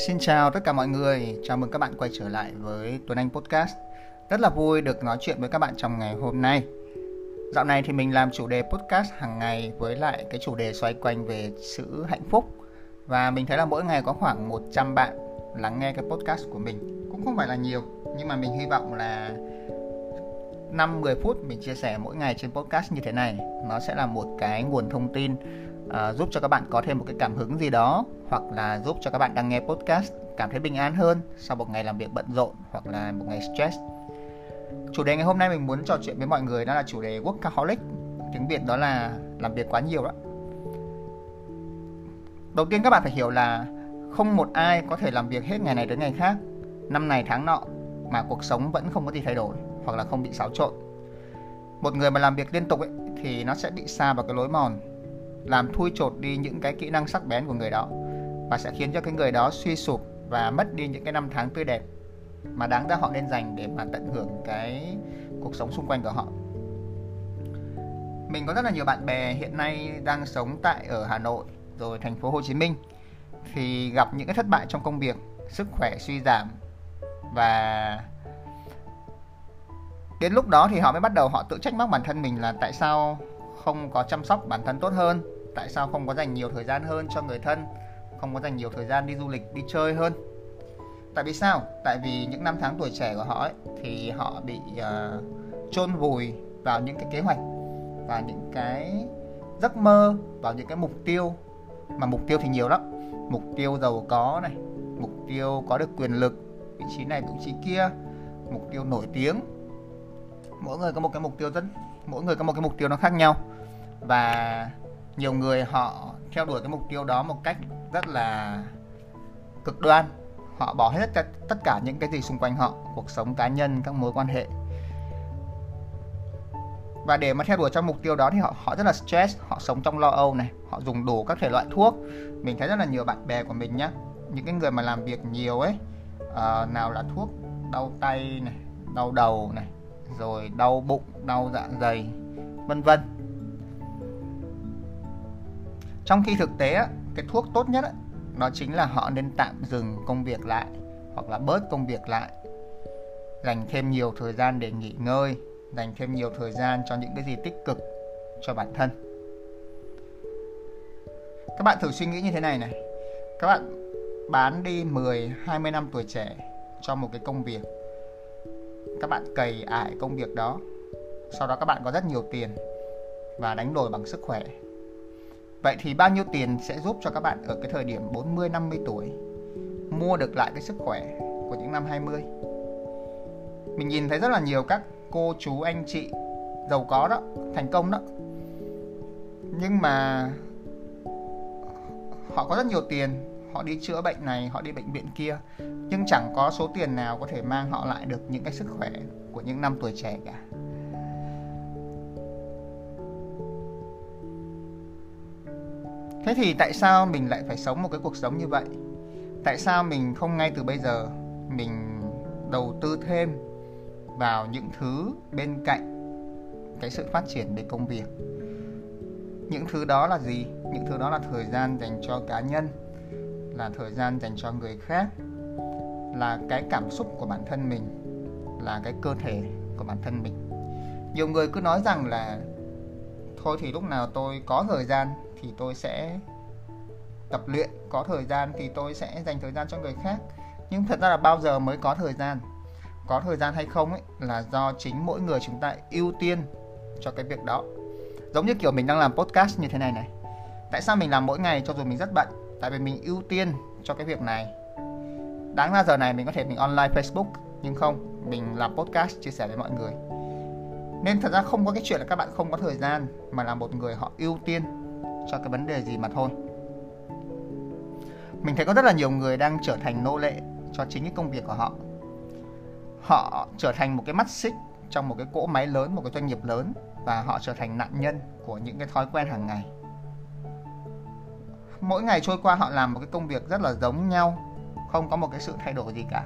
Xin chào tất cả mọi người, chào mừng các bạn quay trở lại với Tuấn Anh Podcast. Rất là vui được nói chuyện với các bạn trong ngày hôm nay. Dạo này thì mình làm chủ đề podcast hàng ngày với lại cái chủ đề xoay quanh về sự hạnh phúc. Và mình thấy là mỗi ngày có khoảng 100 bạn lắng nghe cái podcast của mình. Cũng không phải là nhiều, nhưng mà mình hy vọng là 5-10 phút mình chia sẻ mỗi ngày trên podcast như thế này, nó sẽ là một cái nguồn thông tin giúp cho các bạn có thêm một cái cảm hứng gì đó, hoặc là giúp cho các bạn đang nghe podcast cảm thấy bình an hơn sau một ngày làm việc bận rộn hoặc là một ngày stress. Chủ đề ngày hôm nay mình muốn trò chuyện với mọi người đó là chủ đề workaholic, tiếng Việt đó là làm việc quá nhiều đó. Đầu tiên các bạn phải hiểu là không một ai có thể làm việc hết ngày này đến ngày khác, năm này tháng nọ mà cuộc sống vẫn không có gì thay đổi hoặc là không bị xáo trộn. Một người mà làm việc liên tục thì nó sẽ bị sa vào cái lối mòn, làm thui chột đi những cái kỹ năng sắc bén của người đó và sẽ khiến cho cái người đó suy sụp và mất đi những cái năm tháng tươi đẹp mà đáng ra họ nên dành để mà tận hưởng cái cuộc sống xung quanh của họ. Mình có rất là nhiều bạn bè hiện nay đang sống tại ở Hà Nội rồi thành phố Hồ Chí Minh thì gặp những cái thất bại trong công việc, sức khỏe suy giảm, và đến lúc đó thì họ mới bắt đầu họ tự trách móc bản thân mình là tại sao không có chăm sóc bản thân tốt hơn, tại sao không có dành nhiều thời gian hơn cho người thân, không có dành nhiều thời gian đi du lịch, đi chơi hơn. Tại vì sao? Tại vì những năm tháng tuổi trẻ của họ ấy, thì họ bị chôn vùi vào những cái kế hoạch và những cái giấc mơ, vào những cái mục tiêu. Mà mục tiêu thì nhiều lắm, mục tiêu giàu có này, mục tiêu có được quyền lực, vị trí này vị trí kia, mục tiêu nổi tiếng. Mỗi người có một cái mục tiêu nó khác nhau. Và nhiều người họ theo đuổi cái mục tiêu đó một cách rất là cực đoan. Họ bỏ hết tất cả những cái gì xung quanh họ, cuộc sống cá nhân, các mối quan hệ. Và để mà theo đuổi trong mục tiêu đó thì họ rất là stress, họ sống trong lo âu này, họ dùng đủ các thể loại thuốc. Mình thấy rất là nhiều bạn bè của mình nhá, những cái người mà làm việc nhiều ấy, nào là thuốc đau tay này, đau đầu này, rồi đau bụng, đau dạ dày, vân vân. Trong khi thực tế cái thuốc tốt nhất đó chính là họ nên tạm dừng công việc lại, hoặc là bớt công việc lại, dành thêm nhiều thời gian để nghỉ ngơi, dành thêm nhiều thời gian cho những cái gì tích cực cho bản thân. Các bạn thử suy nghĩ như thế này này, các bạn bán đi 10-20 năm tuổi trẻ cho một cái công việc, các bạn cày ải công việc đó, sau đó các bạn có rất nhiều tiền và đánh đổi bằng sức khỏe. Vậy thì bao nhiêu tiền sẽ giúp cho các bạn ở cái thời điểm 40-50 tuổi mua được lại cái sức khỏe của những năm 20? Mình nhìn thấy rất là nhiều các cô chú anh chị giàu có đó, thành công đó, nhưng mà họ có rất nhiều tiền, họ đi chữa bệnh này, họ đi bệnh viện kia, nhưng chẳng có số tiền nào có thể mang họ lại được những cái sức khỏe của những năm tuổi trẻ cả. Thế thì tại sao mình lại phải sống một cái cuộc sống như vậy? Tại sao mình không ngay từ bây giờ mình đầu tư thêm vào những thứ bên cạnh cái sự phát triển về công việc? Những thứ đó là gì? Những thứ đó là thời gian dành cho cá nhân, là thời gian dành cho người khác, là cái cảm xúc của bản thân mình, là cái cơ thể của bản thân mình. Nhiều người cứ nói rằng là thôi thì lúc nào tôi có thời gian thì tôi sẽ tập luyện, có thời gian thì tôi sẽ dành thời gian cho người khác. Nhưng thật ra là bao giờ mới có thời gian? Có thời gian hay không ấy là do chính mỗi người chúng ta ưu tiên cho cái việc đó. Giống như kiểu mình đang làm podcast như thế này này, tại sao mình làm mỗi ngày cho dù mình rất bận? Tại vì mình ưu tiên cho cái việc này. Đáng ra giờ này mình có thể mình online Facebook, nhưng không, mình làm podcast chia sẻ với mọi người. Nên thật ra không có cái chuyện là các bạn không có thời gian, mà là một người họ ưu tiên cho cái vấn đề gì mà thôi. Mình thấy có rất là nhiều người đang trở thành nô lệ cho chính cái công việc của họ. Họ trở thành một cái mắt xích trong một cái cỗ máy lớn, một cái doanh nghiệp lớn, và họ trở thành nạn nhân của những cái thói quen hàng ngày. Mỗi ngày trôi qua họ làm một cái công việc rất là giống nhau, không có một cái sự thay đổi gì cả.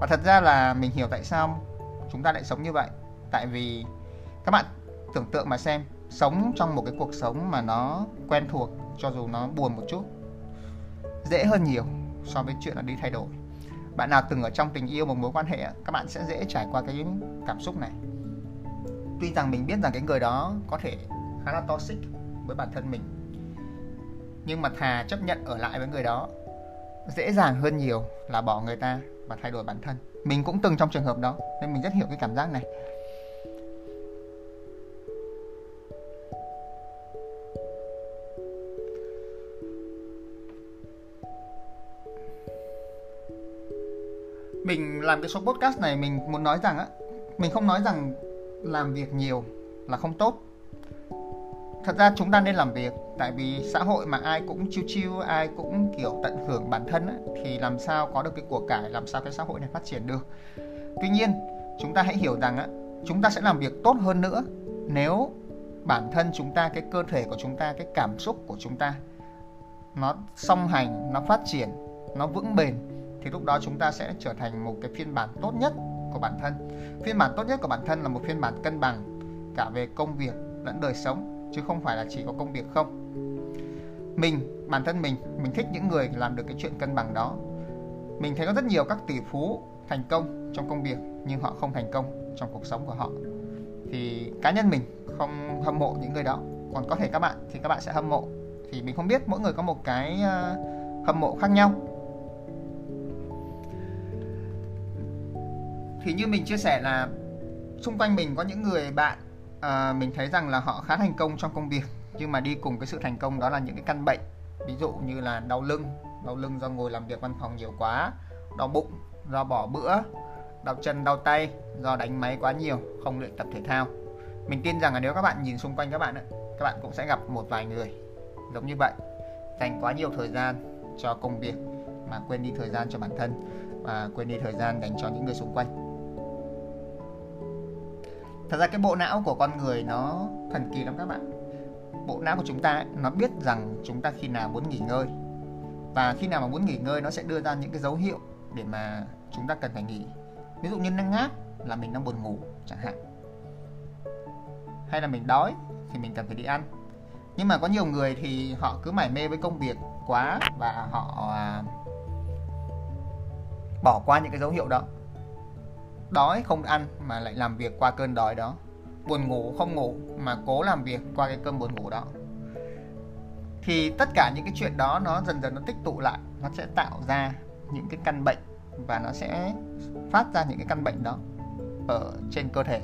Và thật ra là mình hiểu tại sao chúng ta lại sống như vậy. Tại vì các bạn tưởng tượng mà xem, sống trong một cái cuộc sống mà nó quen thuộc, cho dù nó buồn một chút, dễ hơn nhiều so với chuyện là đi thay đổi. Bạn nào từng ở trong tình yêu, một mối quan hệ, các bạn sẽ dễ trải qua cái cảm xúc này. Tuy rằng mình biết rằng cái người đó có thể khá là toxic với bản thân mình, nhưng mà thà chấp nhận ở lại với người đó dễ dàng hơn nhiều là bỏ người ta và thay đổi bản thân. Mình cũng từng trong trường hợp đó, nên mình rất hiểu cái cảm giác này. Mình làm cái số podcast này, mình muốn nói rằng á, mình không nói rằng làm việc nhiều là không tốt. Thật ra chúng ta nên làm việc, tại vì xã hội mà ai cũng chill chill, ai cũng kiểu tận hưởng bản thân á, thì làm sao có được cái của cải, làm sao cái xã hội này phát triển được. Tuy nhiên, chúng ta hãy hiểu rằng á, chúng ta sẽ làm việc tốt hơn nữa nếu bản thân chúng ta, cái cơ thể của chúng ta, cái cảm xúc của chúng ta nó song hành, nó phát triển, nó vững bền, thì lúc đó chúng ta sẽ trở thành một cái phiên bản tốt nhất của bản thân. Phiên bản tốt nhất của bản thân là một phiên bản cân bằng cả về công việc lẫn đời sống, chứ không phải là chỉ có công việc không. Bản thân mình thích những người làm được cái chuyện cân bằng đó. Mình thấy có rất nhiều các tỷ phú thành công trong công việc nhưng họ không thành công trong cuộc sống của họ. Thì cá nhân mình không hâm mộ những người đó, còn có thể các bạn thì các bạn sẽ hâm mộ. Thì mình không biết, mỗi người có một cái hâm mộ khác nhau. Thì như mình chia sẻ là xung quanh mình có những người bạn mình thấy rằng là họ khá thành công trong công việc, nhưng mà đi cùng cái sự thành công đó là những cái căn bệnh. Ví dụ như là đau lưng do ngồi làm việc văn phòng nhiều quá, đau bụng do bỏ bữa, đau chân đau tay do đánh máy quá nhiều, không luyện tập thể thao. Mình tin rằng là nếu các bạn nhìn xung quanh các bạn ấy, các bạn cũng sẽ gặp một vài người giống như vậy, dành quá nhiều thời gian cho công việc mà quên đi thời gian cho bản thân và quên đi thời gian dành cho những người xung quanh. Thật ra cái bộ não của con người nó thần kỳ lắm các bạn. Bộ não của chúng ta ấy, nó biết rằng chúng ta khi nào muốn nghỉ ngơi, và khi nào mà muốn nghỉ ngơi nó sẽ đưa ra những cái dấu hiệu để mà chúng ta cần phải nghỉ. Ví dụ như đang ngáp là mình đang buồn ngủ chẳng hạn, hay là mình đói thì mình cần phải đi ăn. Nhưng mà có nhiều người thì họ cứ mải mê với công việc quá và họ bỏ qua những cái dấu hiệu đó. Đói không ăn mà lại làm việc qua cơn đói đó. Buồn ngủ không ngủ mà cố làm việc qua cái cơn buồn ngủ đó. Thì tất cả những cái chuyện đó nó dần dần nó tích tụ lại, nó sẽ tạo ra những cái căn bệnh, và nó sẽ phát ra những cái căn bệnh đó ở trên cơ thể.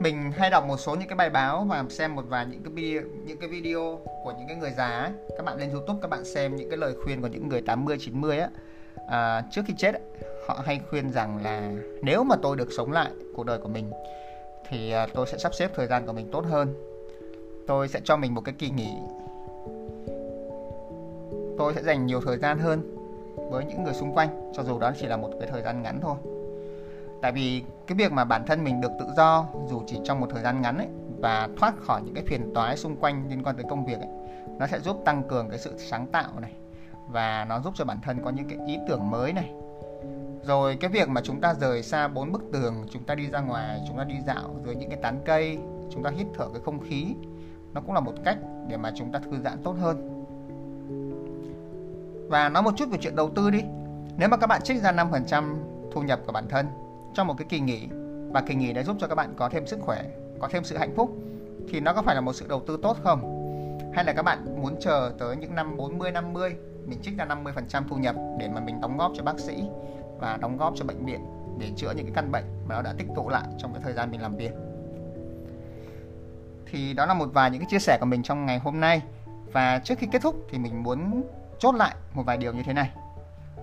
Mình hay đọc một số những cái bài báo và xem một vài những cái video của những cái người già ấy. Các bạn lên YouTube các bạn xem những cái lời khuyên của những người 80-90 á, trước khi chết ấy, họ hay khuyên rằng là nếu mà tôi được sống lại cuộc đời của mình thì tôi sẽ sắp xếp thời gian của mình tốt hơn. Tôi sẽ cho mình một cái kỳ nghỉ. Tôi sẽ dành nhiều thời gian hơn với những người xung quanh, cho dù đó chỉ là một cái thời gian ngắn thôi. Tại vì cái việc mà bản thân mình được tự do dù chỉ trong một thời gian ngắn ấy, và thoát khỏi những cái phiền toái xung quanh liên quan tới công việc ấy, nó sẽ giúp tăng cường cái sự sáng tạo này, và nó giúp cho bản thân có những cái ý tưởng mới này. Rồi cái việc mà chúng ta rời xa 4 bức tường, chúng ta đi ra ngoài, chúng ta đi dạo dưới những cái tán cây, chúng ta hít thở cái không khí, nó cũng là một cách để mà chúng ta thư giãn tốt hơn. Và nói một chút về chuyện đầu tư đi. Nếu mà các bạn trích ra 5% thu nhập của bản thân trong một cái kỳ nghỉ, và kỳ nghỉ đã giúp cho các bạn có thêm sức khỏe, có thêm sự hạnh phúc, thì nó có phải là một sự đầu tư tốt không? Hay là các bạn muốn chờ tới những năm 40-50 mình trích ra 50% thu nhập để mà mình đóng góp cho bác sĩ và đóng góp cho bệnh viện để chữa những cái căn bệnh mà nó đã tích tụ lại trong cái thời gian mình làm việc? Thì đó là một vài những cái chia sẻ của mình trong ngày hôm nay. Và trước khi kết thúc thì mình muốn chốt lại một vài điều như thế này.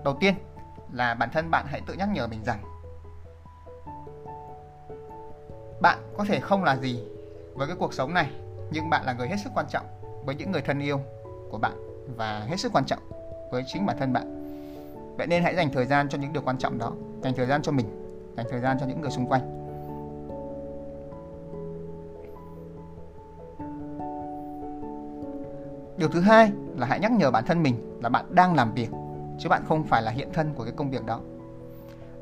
Đầu tiên là bản thân bạn hãy tự nhắc nhở mình rằng bạn có thể không là gì với cái cuộc sống này, nhưng bạn là người hết sức quan trọng với những người thân yêu của bạn và hết sức quan trọng với chính bản thân bạn. Vậy nên hãy dành thời gian cho những điều quan trọng đó, dành thời gian cho mình, dành thời gian cho những người xung quanh. Điều thứ hai là hãy nhắc nhở bản thân mình là bạn đang làm việc, chứ bạn không phải là hiện thân của cái công việc đó.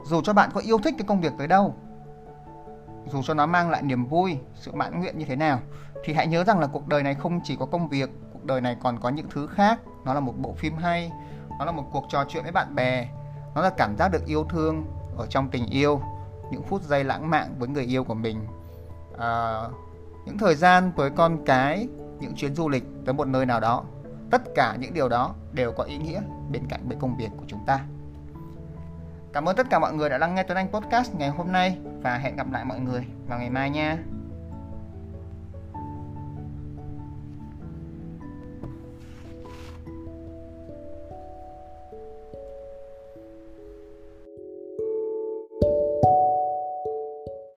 dù cho bạn có yêu thích cái công việc tới đâu, dù cho nó mang lại niềm vui, sự mãn nguyện như thế nào, thì hãy nhớ rằng là cuộc đời này không chỉ có công việc, cuộc đời này còn có những thứ khác. Nó là một bộ phim hay, nó là một cuộc trò chuyện với bạn bè, nó là cảm giác được yêu thương ở trong tình yêu, những phút giây lãng mạn với người yêu của mình, những thời gian với con cái, những chuyến du lịch tới một nơi nào đó. Tất cả những điều đó đều có ý nghĩa bên cạnh với công việc của chúng ta. Cảm ơn tất cả mọi người đã lắng nghe Tuấn Anh Podcast ngày hôm nay và hẹn gặp lại mọi người vào ngày mai nha.